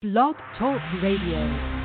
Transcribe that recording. Blog Talk Radio.